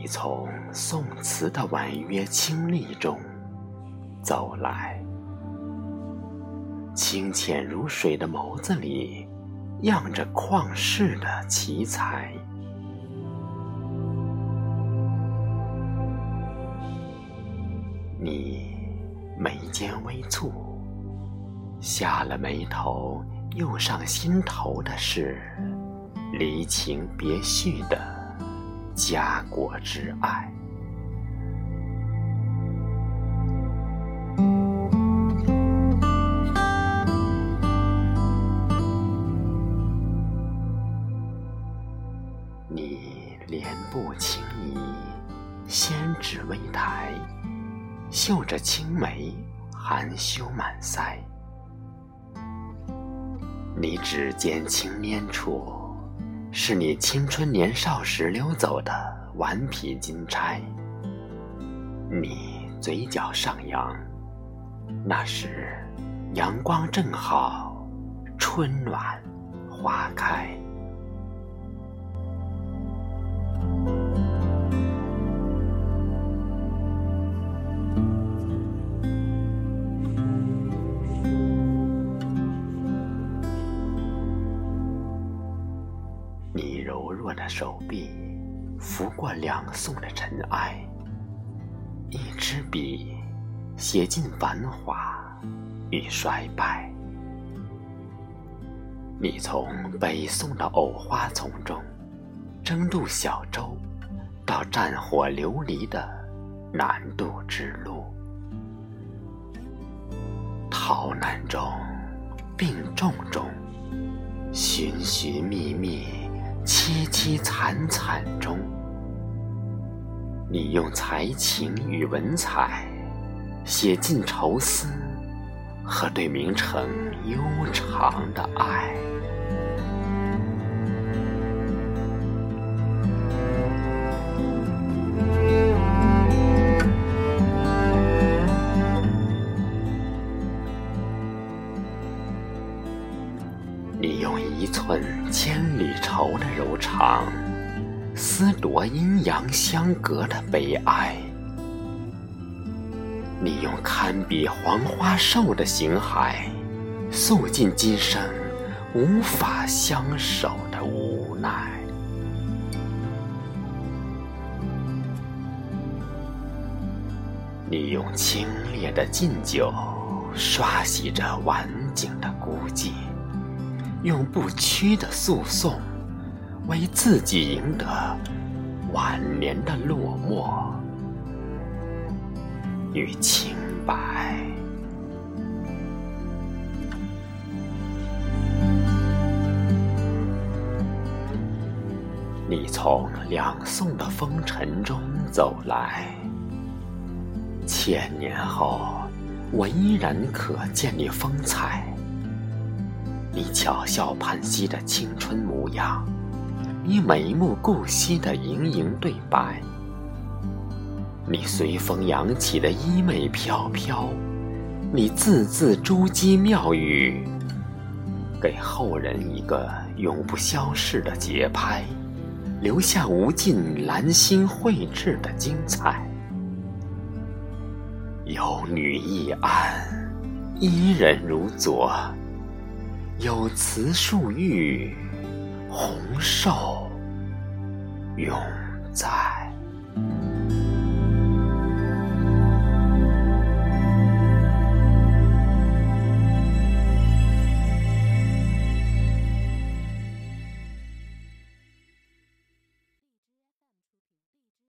你从宋词的婉约清丽中走来，清浅如水的眸子里漾着旷世的奇才。你眉间微蹙，下了眉头又上心头的是离情别绪的家国之爱。你莲步轻移，纤指微抬，嗅着青梅，含羞满腮。你指尖轻拈处，是你青春年少时溜走的顽皮金钗。你嘴角上扬，那时阳光正好，春暖花开。你柔弱的手臂拂过两宋的尘埃，一支笔写尽繁华与衰败。你从北宋的藕花丛中争渡小舟，到战火流离的南渡之路。逃难中，病重中，寻寻觅觅，凄凄惨惨中，你用才情与文采写尽愁思和对名城悠长的爱。你用一寸千里愁的柔肠，思夺阴阳相隔的悲哀。你用堪比黄花瘦的形骸，诉尽今生无法相守的无奈。你用清冽的劲酒，刷洗着晚景的孤寂。用不屈的诉讼，为自己赢得晚年的落寞与清白。你从两宋的风尘中走来，千年后，我依然可见你风采。你巧笑盼兮的青春模样，你眉目顾惜的盈盈对白，你随风扬起的衣袂飘飘，你字字珠玑妙语，给后人一个永不消逝的节拍，留下无尽兰心蕙质的精彩。有女亦安，伊人如昨，有词数域，红瘦永在。